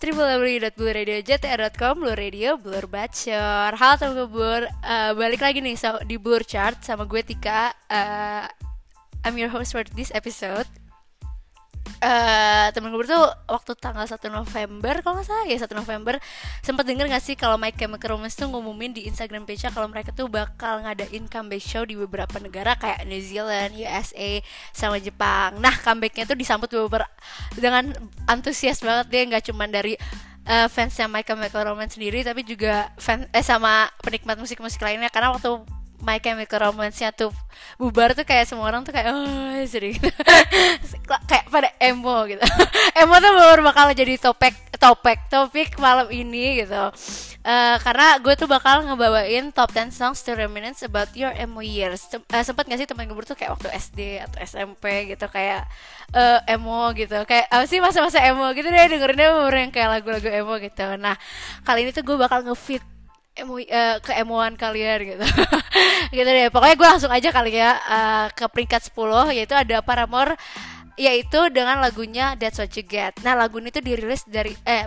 www.blurradio.jtr.com, Blur Radio, Blur Bacor. Halo teman-teman Blur, balik lagi nih di Blur Chart sama gue Tika. I'm your host for this episode. Temen gue tuh waktu tanggal 1 November kalau gak salah ya, 1 November sempat denger gak sih kalau My Chemical Romance tuh ngumumin di Instagram page-nya kalau mereka tuh bakal ngadain comeback show di beberapa negara kayak New Zealand, USA, sama Jepang. Nah, comeback-nya tuh disambut dengan antusias banget deh, gak cuma dari fansnya My Chemical Romance sendiri, tapi juga sama penikmat musik-musik lainnya. Karena waktu My Chemical Romance-nya tuh bubar tuh kayak semua orang tuh kayak oh sering gitu. Kayak pada emo gitu. Emo tuh baru bakal jadi topik malam ini gitu. Karena gue tuh bakal ngebawain top 10 songs to reminisce about your emo years. Sempat nggak sih teman gue tuh kayak waktu SD atau SMP gitu kayak emo gitu, kayak apa sih masa-masa emo gitu deh, dengerinnya bener yang kayak lagu-lagu emo gitu. Nah kali ini tuh gue bakal ngefit keemoan kalian gitu. Gitu deh. Pokoknya gue langsung aja kali ya ke peringkat 10, yaitu ada Paramore, yaitu dengan lagunya That's What You Get. Nah, lagu ini tuh dirilis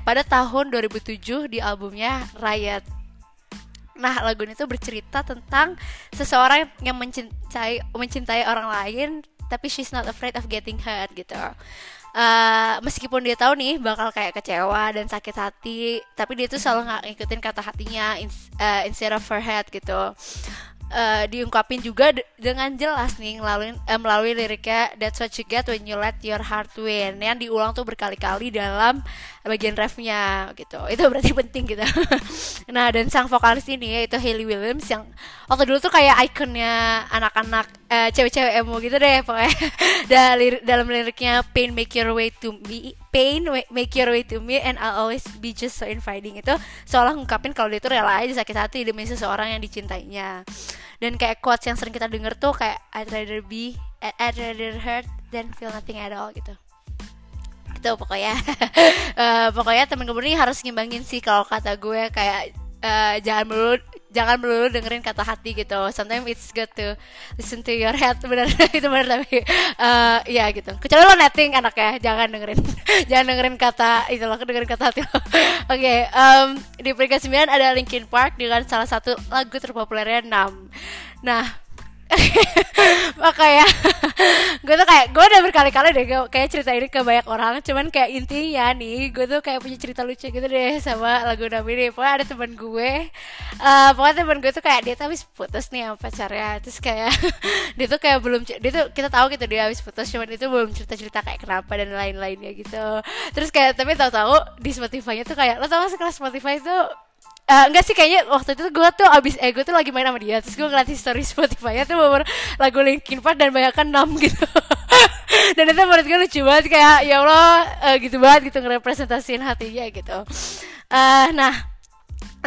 pada tahun 2007 di albumnya Riot. Nah, lagu ini tuh bercerita tentang seseorang yang mencintai orang lain, tapi she's not afraid of getting hurt gitu. Meskipun dia tahu nih bakal kayak kecewa dan sakit hati, tapi dia tuh selalu ngikutin kata hatinya instead of her head gitu. Diungkapin juga dengan jelas nih melalui liriknya That's What You Get When You Let Your Heart Win, yang diulang tuh berkali-kali dalam bagian refnya gitu. Itu berarti penting gitu. Nah, dan sang vokalis ini yaitu Hayley Williams yang waktu dulu tuh kayak ikonnya anak-anak cewek-cewek emo gitu deh pokoknya. Dalam liriknya Make your way to me and I'll always be just so inviting, itu seolah ngungkapin kalau dia tuh rela aja sakit hati demi seseorang yang dicintainya. Dan kayak quotes yang sering kita denger tuh kayak I'd rather hurt than feel nothing at all gitu. Itu pokoknya pokoknya temen gue ini harus ngimbangin sih kalau kata gue kayak jangan melulu dengerin kata hati gitu. Sometimes it's good to listen to your head. Benar itu benar, tapi ya gitu. Kecuali lo netting anaknya, jangan dengerin kata itu lo, dengerin kata hati lo. Oke, di peringkat 9 ada Linkin Park dengan salah satu lagu terpopulernya Numb. Nah, makanya gue tuh kayak gue udah berkali-kali deh kayak cerita ini ke banyak orang, cuman kayak intinya nih gue tuh kayak punya cerita lucu gitu deh sama lagu Numb ini. Pokoknya ada teman gue, tuh kayak dia tuh habis putus nih sama pacarnya, terus kayak dia tuh kayak belum, dia tuh kita tahu gitu dia habis putus, cuman itu belum cerita-cerita kayak kenapa dan lain-lainnya gitu. Terus kayak tapi tahu-tahu di Spotify-nya tuh kayak lo tau gak sekelas Spotify tuh enggak sih, kayaknya waktu itu gue tuh abis gue tuh lagi main sama dia, terus gue ngeliatin story Spotify-nya tuh bener lagu Linkin Park dan banyakkan 6 gitu. Dan itu menurut gue lucu banget, kayak ya Allah gitu banget gitu ngerepresentasiin hatinya gitu. Nah,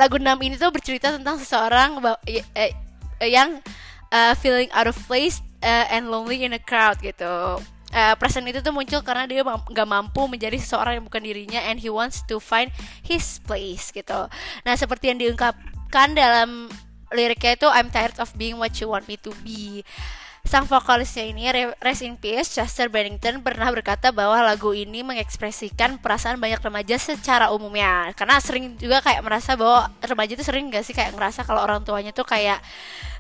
lagu 6 ini tuh bercerita tentang seseorang yang feeling out of place and lonely in a crowd gitu. Perasaan itu tuh muncul karena dia gak mampu menjadi seseorang yang bukan dirinya, and he wants to find his place gitu. Nah, seperti yang diungkapkan dalam liriknya itu I'm tired of being what you want me to be. Sang vokalisnya ini, rest in peace, Chester Bennington, pernah berkata bahwa lagu ini mengekspresikan perasaan banyak remaja secara umumnya. Karena sering juga kayak merasa bahwa remaja itu sering gak sih kayak ngerasa kalau orang tuanya tuh kayak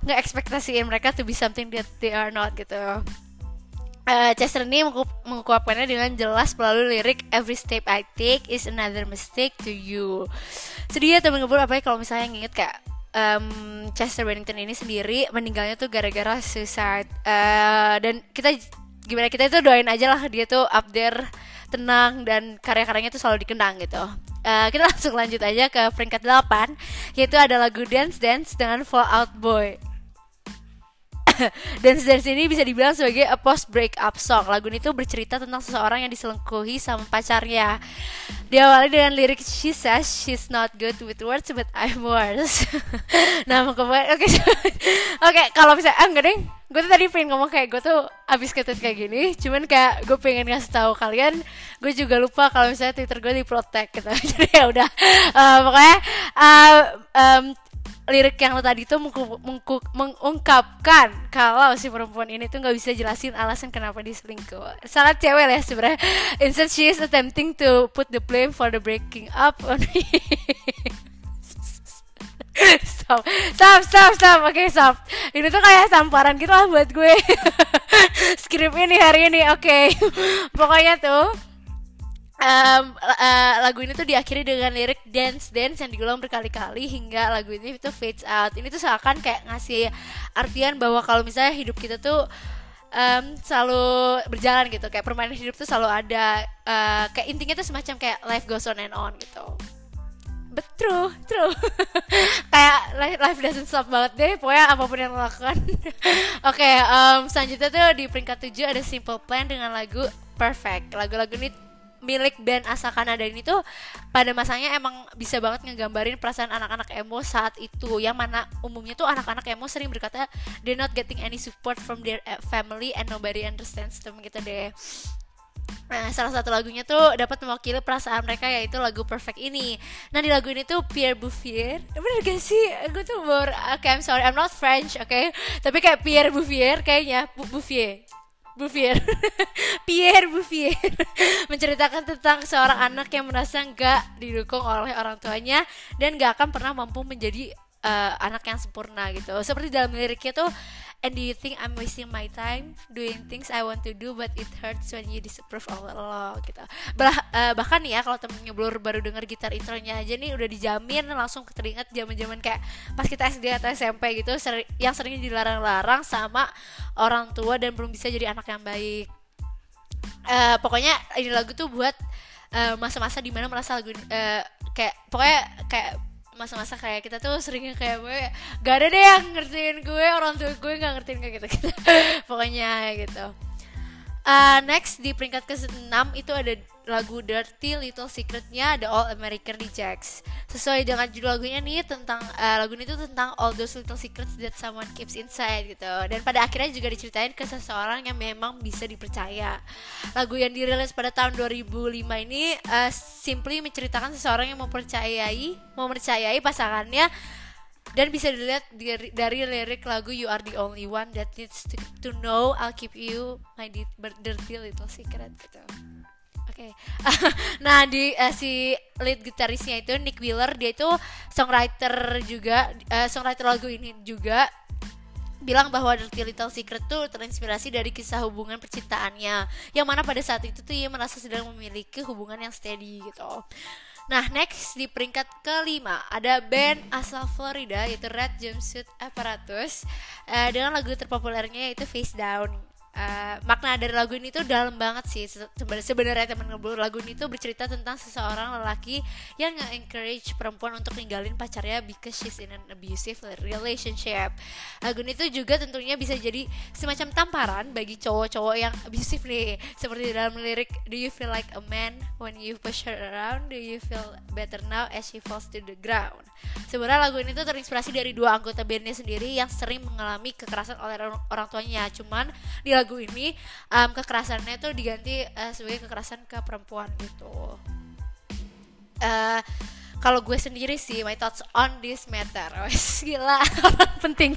ngeekspektasiin mereka to be something that they are not gitu. Chester ini mengungkapkannya dengan jelas melalui lirik Every step I take is another mistake to you. Sedih ya temen ngebul, apalagi kalau misalnya nginget kayak Chester Bennington ini sendiri meninggalnya tuh gara-gara suicide. Dan kita itu doain aja lah dia tuh up there, tenang, dan karya-karyanya tuh selalu dikenang gitu. Kita langsung lanjut aja ke peringkat 8, yaitu ada lagu Dance Dance dengan Fall Out Boy. Dance ini bisa dibilang sebagai a post breakup song. Lagu ini tuh bercerita tentang seseorang yang diselingkuhi sama pacarnya. Diawali dengan lirik She says she's not good with words but I'm worse. Nah, kemudian Oke, kalau bisa enggak deh. Gue tuh tadi pengen ngomong kayak gue tuh abis ketut kayak gini, cuman kayak gue pengen ngasih tahu kalian, gue juga lupa kalau misalnya Twitter gue diprotect gitu. Jadi ya udah. Pokoknya lirik yang lo tadi tuh mengungkapkan kalau si perempuan ini tuh gak bisa jelasin alasan kenapa dia selingkuh. Salah cewek lah sebenarnya. Instead she is attempting to put the blame for the breaking up on me. Stop. Okay, stop. Ini tuh kayak samparan gitu lah buat gue. Skrip ini hari ini, okay. Pokoknya tuh lagu ini tuh diakhiri dengan lirik dance yang diulang berkali-kali hingga lagu ini tuh fades out. Ini tuh seakan kayak ngasih artian bahwa kalau misalnya hidup kita tuh selalu berjalan gitu, kayak permainan hidup tuh selalu ada, kayak intinya tuh semacam kayak life goes on and on gitu. But true. Kayak life doesn't stop banget deh, pokoknya apapun yang lo lakukan. Okay, selanjutnya tuh di peringkat 7 ada Simple Plan dengan lagu Perfect. Lagu-lagu ini milik band asal Kanada ini tuh pada masanya emang bisa banget ngegambarin perasaan anak-anak emo saat itu, yang mana umumnya tuh anak-anak emo sering berkata they're not getting any support from their family and nobody understands them gitu deh. Nah, salah satu lagunya tuh dapat mewakili perasaan mereka, yaitu lagu Perfect ini. Nah, di lagu ini tuh Pierre Bouvier, bener gak sih? Gue tuh I'm sorry, I'm not French, okay? Tapi kayak Pierre Bouvier kayaknya, Pierre Bouvier menceritakan tentang seorang anak yang merasa gak didukung oleh orang tuanya dan gak akan pernah mampu menjadi anak yang sempurna gitu. Seperti dalam liriknya tuh, and do you think I'm wasting my time doing things I want to do, but it hurts when you disapprove all along gitu. Bahkan nih ya, kalau temennya Blur baru denger gitar intronya aja nih udah dijamin langsung keteringat zaman-zaman kayak pas kita SD atau SMP gitu, yang sering dilarang-larang sama orang tua dan belum bisa jadi anak yang baik. Pokoknya ini lagu tuh buat masa-masa dimana merasa lagu kayak masa-masa kayak kita tuh seringnya kayak gue gak ada deh yang ngertiin gue, orang tua gue gak ngertiin kayak gitu. Pokoknya gitu. Next di peringkat ke-6 itu ada lagu Dirty Little Secret-nya The All American Rejects. Sesuai dengan judul lagunya nih, tentang lagu ini tuh tentang all those little secrets that someone keeps inside gitu. Dan pada akhirnya juga diceritain ke seseorang yang memang bisa dipercaya. Lagu yang dirilis pada tahun 2005 ini simply menceritakan seseorang yang mempercayai pasangannya, dan bisa dilihat dari lirik lagu You Are The Only One That Needs to Know I'll Keep You My Dirty Little Secret gitu. Okay. Nah, di si lead gitarisnya itu Nick Wheeler, dia itu songwriter juga, songwriter lagu ini juga, bilang bahwa Dirty Little Secret tuh terinspirasi dari kisah hubungan percintaannya, yang mana pada saat itu tuh ia merasa sedang memiliki hubungan yang steady gitu. Nah, next di peringkat ke-5 ada band asal Florida yaitu Red Jumpsuit Apparatus dengan lagu terpopulernya yaitu Face Down. Makna dari lagu ini tuh dalam banget sih sebenarnya teman ngeblur. Lagu ini tuh bercerita tentang seseorang lelaki yang nge-encourage perempuan untuk ninggalin pacarnya because she's in an abusive relationship. Lagu ini tuh juga tentunya bisa jadi semacam tamparan bagi cowok-cowok yang abusive nih, seperti dalam lirik Do you feel like a man when you push her around? Do you feel better now as she falls to the ground? Sebenarnya lagu ini tuh terinspirasi dari dua anggota bandnya sendiri yang sering mengalami kekerasan oleh orang tuanya. Cuman di lagu ini kekerasannya tuh diganti sebagai kekerasan ke perempuan gitu. Kalau gue sendiri sih, my thoughts on this matter, gila, penting.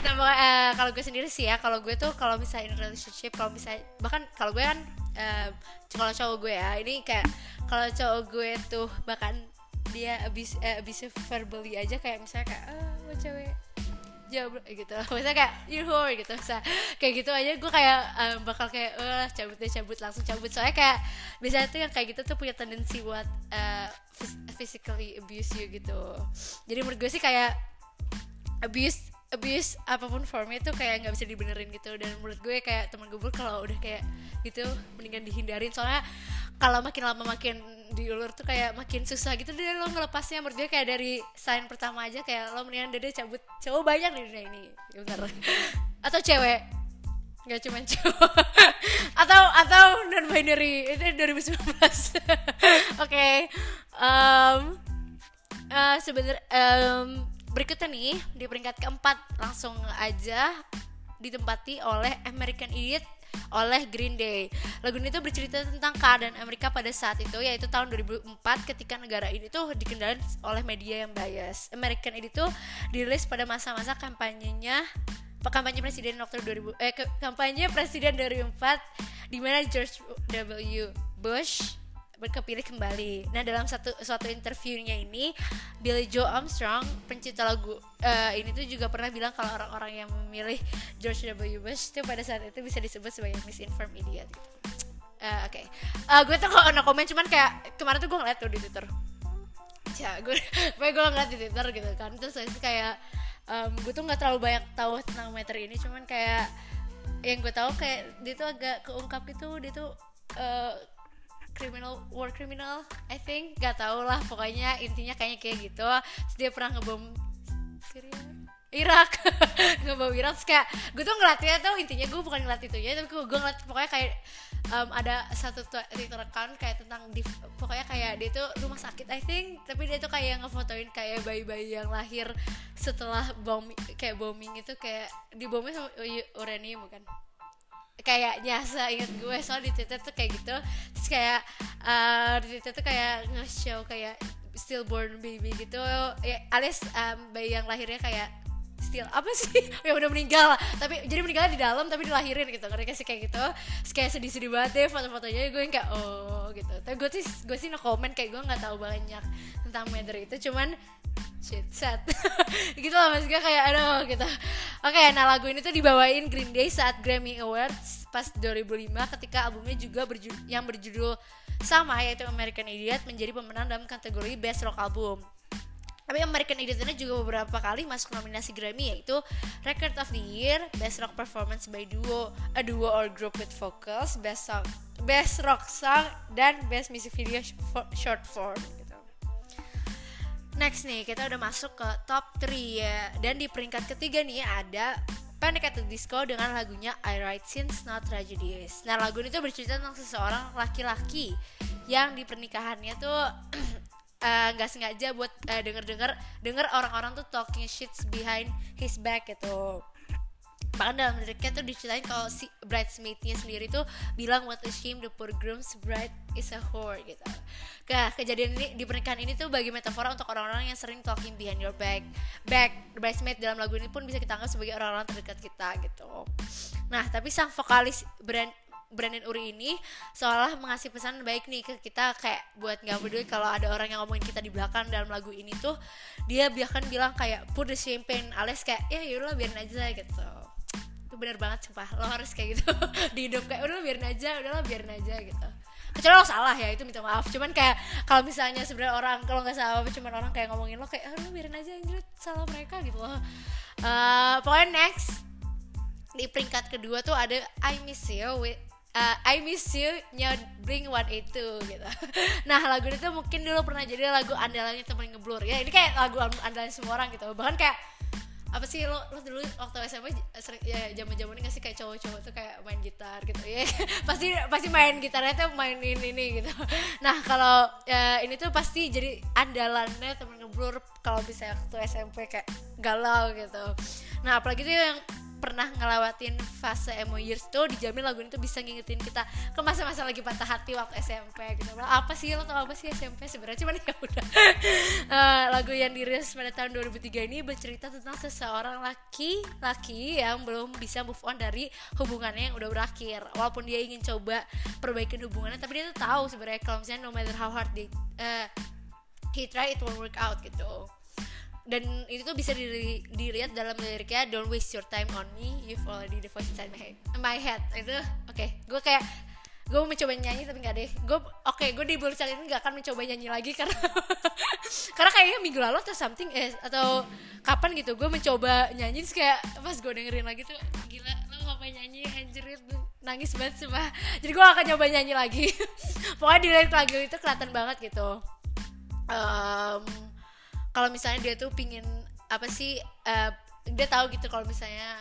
Nah, kalau gue sendiri sih ya, kalau gue tuh kalau misalnya in relationship, kalau misalnya bahkan kalau gue kan kalau cowok gue ya, ini kayak kalau cowok gue tuh bahkan dia abusive verbally aja, kayak misalnya kayak mau cewek jawab gitu, misalnya kayak you whore gitu, misalnya kayak gitu aja gue kayak bakal kayak cabut langsung cabut. Soalnya kayak biasanya tuh yang kayak gitu tuh punya tendensi buat physically abuse you gitu. Jadi menurut gue sih kayak abuse apapun formnya tuh kayak nggak bisa dibenerin gitu. Dan menurut gue kayak teman gue kalau udah kayak gitu mendingan dihindarin, soalnya kalau makin lama makin diulur tuh kayak makin susah gitu deh lo ngelepasnya. Menurut gue kayak dari sign pertama aja kayak lo mendingan deh cabut. Cowok banyak di dunia ini ya, bener, atau cewek, nggak cuma cowok, atau non binary itu 2019. Okay. Sebenarnya berikutnya nih di peringkat keempat langsung aja. ditempati oleh American Idiot oleh Green Day. Lagu ini tuh bercerita tentang keadaan Amerika pada saat itu, yaitu tahun 2004, ketika negara ini tuh dikendalikan oleh media yang bias. American Idiot tuh dirilis pada masa-masa kampanye presiden 2004, di mana George W. Bush berkepilih kembali. Nah, dalam suatu interviewnya ini, Billy Joe Armstrong, pencipta lagu ini tuh juga pernah bilang kalau orang-orang yang memilih George W. Bush itu pada saat itu bisa disebut sebagai misinformed idiot. Gue tuh kalau no comment, cuman kayak kemarin tuh gue ngeliat tuh di Twitter. Ya, gue ngeliat di Twitter gitu kan. Terus kayak gue tuh nggak terlalu banyak tahu tentang materi ini, cuman kayak yang gue tahu kayak dia tuh agak keungkap gitu, dia tuh war criminal, I think, gak tau lah, pokoknya intinya kayaknya kayak gitu. Terus dia pernah ngebom Irak, ngebom Irak. Terus kayak gue tuh ngelatihnya tuh, intinya gue bukan ngelatih itunya, tapi gue ngelatih pokoknya kayak ada satu Twitter account kayak tentang pokoknya kayak dia tuh rumah sakit, I think, tapi dia tuh kayak ngefotoin kayak bayi-bayi yang lahir setelah bombing itu, kayak dibomnya sama uranium kan, kayaknya seingat gue, soal di Twitter tuh kayak gitu. Terus kayak di Twitter tuh kayak nge-show kayak stillborn baby gitu ya, alias bayi yang lahirnya kayak still apa sih ya udah meninggal lah, tapi jadi meninggal di dalam tapi dilahirin gitu, ngerti sih kayak gitu. Terus kayak sedih-sedih banget deh foto-fotonya, gue yang kayak oh gitu. Tapi gue sih no comment, kayak gue nggak tahu banyak tentang materi itu, cuman shit sad gitu lah, mas gue kayak aduh gitu. Oke, nah lagu ini tuh dibawain Green Day saat Grammy Awards pas 2005, ketika albumnya juga yang berjudul sama, yaitu American Idiot, menjadi pemenang dalam kategori Best Rock Album. Tapi American Idiot ini juga beberapa kali masuk nominasi Grammy, yaitu Record of the Year, Best Rock Performance by Duo, a Duo or Group with Vocals, Best Song, Best Rock Song, dan Best Music Video Short Form. Next nih, kita udah masuk ke top 3 ya. Dan di peringkat ketiga nih ada Panic! At the Disco dengan lagunya I Write Sins Not Tragedies. Nah, lagu ini tuh bercerita tentang seseorang laki-laki yang di pernikahannya tuh gak sengaja buat denger orang-orang tuh talking shit behind his back gitu. Bahkan dalam liriknya tuh diceritain kalau si bridesmaidnya sendiri tuh bilang, "What a shame the poor groom's bride is a whore" gitu. Nah, kejadian ini di pernikahan ini tuh bagi metafora untuk orang-orang yang sering talking behind your back. Bridesmaid dalam lagu ini pun bisa kita anggap sebagai orang-orang terdekat kita gitu. Nah, tapi sang vokalis Brendon Urie ini seolah mengasih pesan baik nih ke kita, kayak buat nggak peduli kalau ada orang yang ngomongin kita di belakang. Dalam lagu ini tuh dia bahkan bilang kayak put the champagne, alias kayak ya yaudah biarin aja gitu. Itu bener banget sumpah, lo harus kayak gitu di hidup, kayak udahlah biarin aja gitu. Kecuali lo salah ya, itu minta maaf, cuman kayak kalau misalnya sebenarnya orang kalau nggak salah apa, cuman orang kayak ngomongin lo kayak lo biarin aja, anjir salah mereka gitu loh. Pokoknya next di peringkat kedua tuh ada I Miss You nya Blink-182 gitu. Nah, lagu itu mungkin dulu pernah jadi lagu andalannya temen ngeblur ya, ini kayak lagu andalan semua orang gitu. Bahkan kayak apa sih lo dulu waktu SMA sering ya zaman-zaman ini ngasih kayak cowok-cowok tuh kayak main gitar gitu ya. pasti main gitarnya tuh mainin ini gitu. Nah, kalau ini tuh pasti jadi andalannya temen ngeblur kalau bisa waktu SMP kayak galau gitu. Nah, apalagi tuh yang pernah ngelewatin fase emo years tuh dijamin lagu ini tuh bisa ngingetin kita ke masa-masa lagi patah hati waktu SMP gitu. Apa sih lo tau apa sih SMP sebenarnya, cuman ya udah. Lagu yang dirilis pada tahun 2003 ini bercerita tentang seseorang laki-laki yang belum bisa move on dari hubungannya yang udah berakhir. Walaupun dia ingin coba perbaikin hubungannya, tapi dia tuh tahu sebenarnya kalau misalnya no matter how hard he try, it won't work out gitu. Dan itu tuh bisa dilihat dalam liriknya, "Don't waste your time on me, you've already the voice inside my head." Itu oke. Gue kayak gue mau mencoba nyanyi tapi nggak deh. Gue di bulan kali ini nggak akan mencoba nyanyi lagi karena karena kayaknya minggu lalu atau something atau kapan gitu gue mencoba nyanyi, terus kayak pas gue dengerin lagi tuh gila, lo ngapain nyanyi anjirit, nangis banget semua. Jadi gue akan coba nyanyi lagi. Pokoknya di lirik lagu itu kelihatan banget gitu. Kalau misalnya dia tuh pingin apa sih, dia tahu gitu kalau misalnya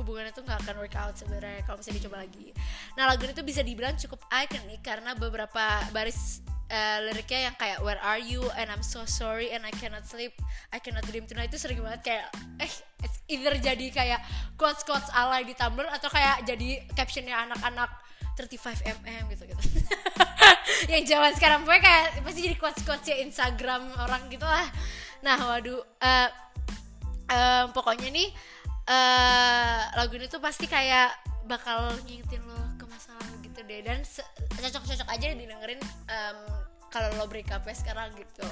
hubungannya tuh nggak akan work out sebenarnya kalau misalnya dicoba lagi. Nah, lagu itu bisa dibilang cukup ikonik karena beberapa baris liriknya yang kayak "Where are you and I'm so sorry and I cannot sleep, I cannot dream tonight" itu sering banget kayak It's either jadi kayak quotes-quotes alay di Tumblr atau kayak jadi captionnya anak-anak 35mm gitu-gitu. Yang zaman sekarang pokoknya kayak pasti jadi quotes-quotesnya Instagram orang gitu lah. Nah waduh, pokoknya nih lagu ini tuh pasti kayak bakal ngingetin lo ke masa lalu gitu deh. Dan cocok-cocok aja didengerin kalau lo break up sekarang gitu.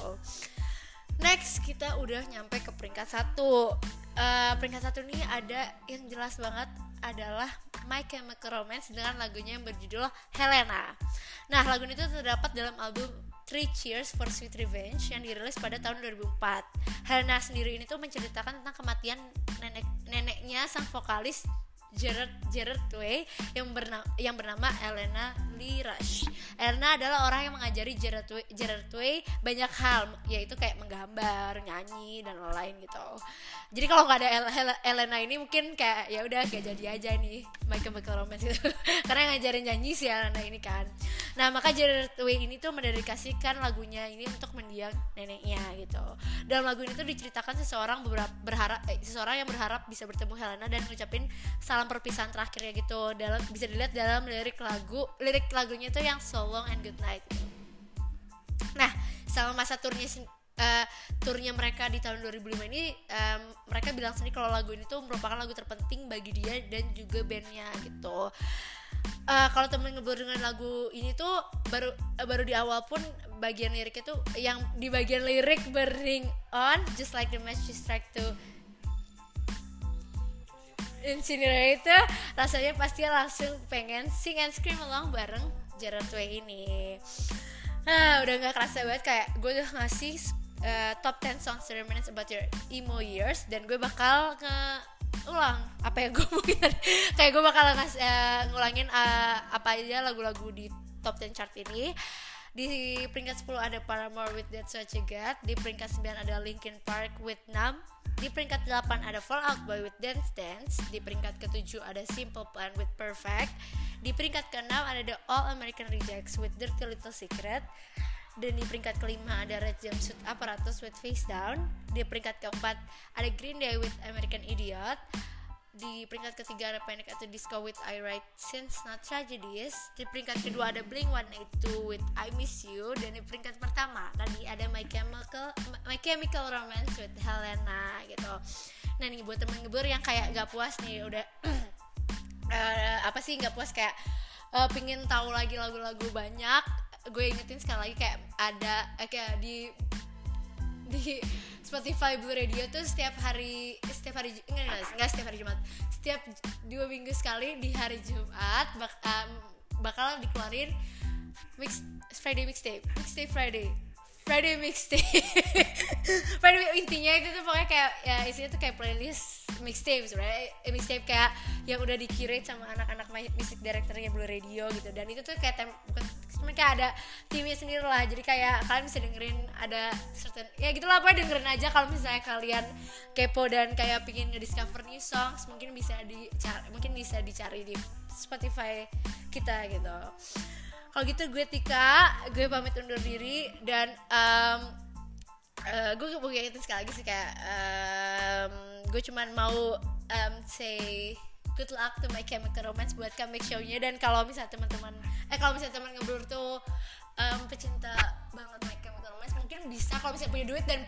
Next kita udah nyampe ke peringkat 1. Peringkat 1 ini ada yang jelas banget adalah My Chemical Romance dengan lagunya yang berjudul Helena. Nah lagu ini terdapat dalam album 3 Cheers for Sweet Revenge yang dirilis pada tahun 2004. Helena sendiri ini tuh menceritakan tentang kematian neneknya sang vokalis Gerard Way yang bernama Elena Lee Rush. Elena adalah orang yang mengajari Gerard Way banyak hal, yaitu kayak menggambar, nyanyi dan lain-lain gitu. Jadi kalau nggak ada Elena ini mungkin kayak ya udah gak jadi aja nih My Chemical Romance gitu. Karena yang ngajarin nyanyi si Elena ini kan. Nah maka Gerard Way ini tuh mendedikasikan lagunya ini untuk mendiang neneknya gitu. Dalam lagu ini tuh diceritakan seseorang yang berharap bisa bertemu Helena dan ngucapin salam perpisahan terakhirnya gitu. Dalam bisa dilihat dalam lirik lagunya itu yang So Long and Good Night gitu. Nah selama masa turnya mereka di tahun 2005 ini mereka bilang sendiri kalau lagu ini tuh merupakan lagu terpenting bagi dia dan juga bandnya gitu. Kalau temen ngeblur dengan lagu ini tuh baru di awal pun bagian liriknya tuh yang di bagian lirik burning on just like the match she strike to Incinerator itu rasanya pasti langsung pengen sing and scream along bareng Gerard Way ini. Nah udah gak kerasa banget kayak gue udah ngasih top 10 songs to reminisce about your emo years. Dan gue bakal ulang apa yang gue mungkin tadi kayak gue bakal ngulangin apa aja lagu-lagu di top 10 chart ini. Di peringkat 10 ada Paramore with That's What You Got. Di peringkat 9 ada Linkin Park with Numb. Di peringkat 8 ada Fall Out Boy with Dance Dance. Di peringkat ke-7 ada Simple Plan with Perfect. Di peringkat ke-6 ada The All American Rejects with Dirty Little Secret. Dan di peringkat ke-5 ada Red Jumpsuit Apparatus with Face Down. Di peringkat ke-4 ada Green Day with American Idiot. Di peringkat ke-3 ada Panic! At the Disco with I Write Sins Not Tragedies. Di peringkat ke-2 ada Blink-182 with I Miss You. Dan di peringkat pertama tadi ada My Chemical Romance with Helena gitu. Nah nih buat temen ngebur yang kayak gak puas nih udah pingin tahu lagi lagu-lagu banyak, gue ingetin sekali lagi kayak ada kayak di Spotify Blur Radio tuh setiap 2 minggu sekali di hari Jumat bakal dikeluarin Friday mixtape. Intinya itu tuh pokoknya kayak ya isinya tuh kayak playlist mixtape sebenarnya, mixtape kayak yang udah di-curate sama anak-anak music directornya Blur Radio gitu. Dan itu tuh kayak cuman kayak ada timnya sendiri lah, jadi kayak kalian bisa dengerin ada certain ya gitulah, pokoknya dengerin aja kalau misalnya kalian kepo dan kayak pingin ngediscover new songs mungkin bisa dicari di Spotify kita gitu. Kalau gitu gue Tika, gue pamit undur diri dan gue mau ingetin sekali lagi sih kayak gue cuman mau say good luck to My Chemical Romance buat comeback show-nya. Dan kalau misalnya teman ngeblur tuh pecinta banget My Chemical Romance, mungkin bisa kalau misalnya punya duit dan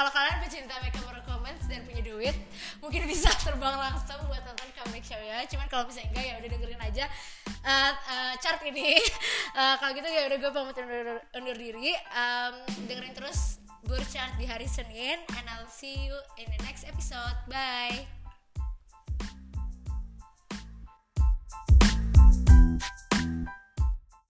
kalau kalian pecinta My Chemical Romance dan punya duit, mungkin bisa terbang langsung buat nonton comeback show-nya. Cuman kalau misalnya enggak ya udah dengerin aja chart ini. Kalau gitu ya udah gue pamit undur diri. Dengerin terus Blur Chart di hari Senin, and I'll see you in the next episode. Bye.